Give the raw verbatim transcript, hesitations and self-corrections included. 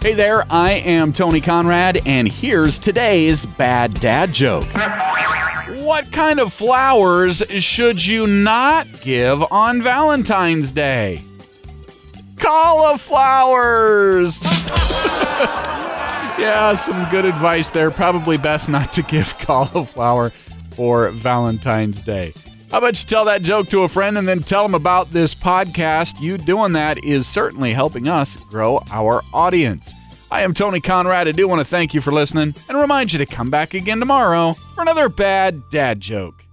Hey there, I am Tony Conrad, and here's today's bad dad joke. What kind of flowers should you not give on Valentine's Day? Cauliflowers! Yeah, some good advice there. Probably best not to give cauliflower for Valentine's Day. How about you tell that joke to a friend and then tell them about this podcast? You doing that is certainly helping us grow our audience. I am Tony Conrad. I do want to thank you for listening and remind you to come back again tomorrow for another bad dad joke.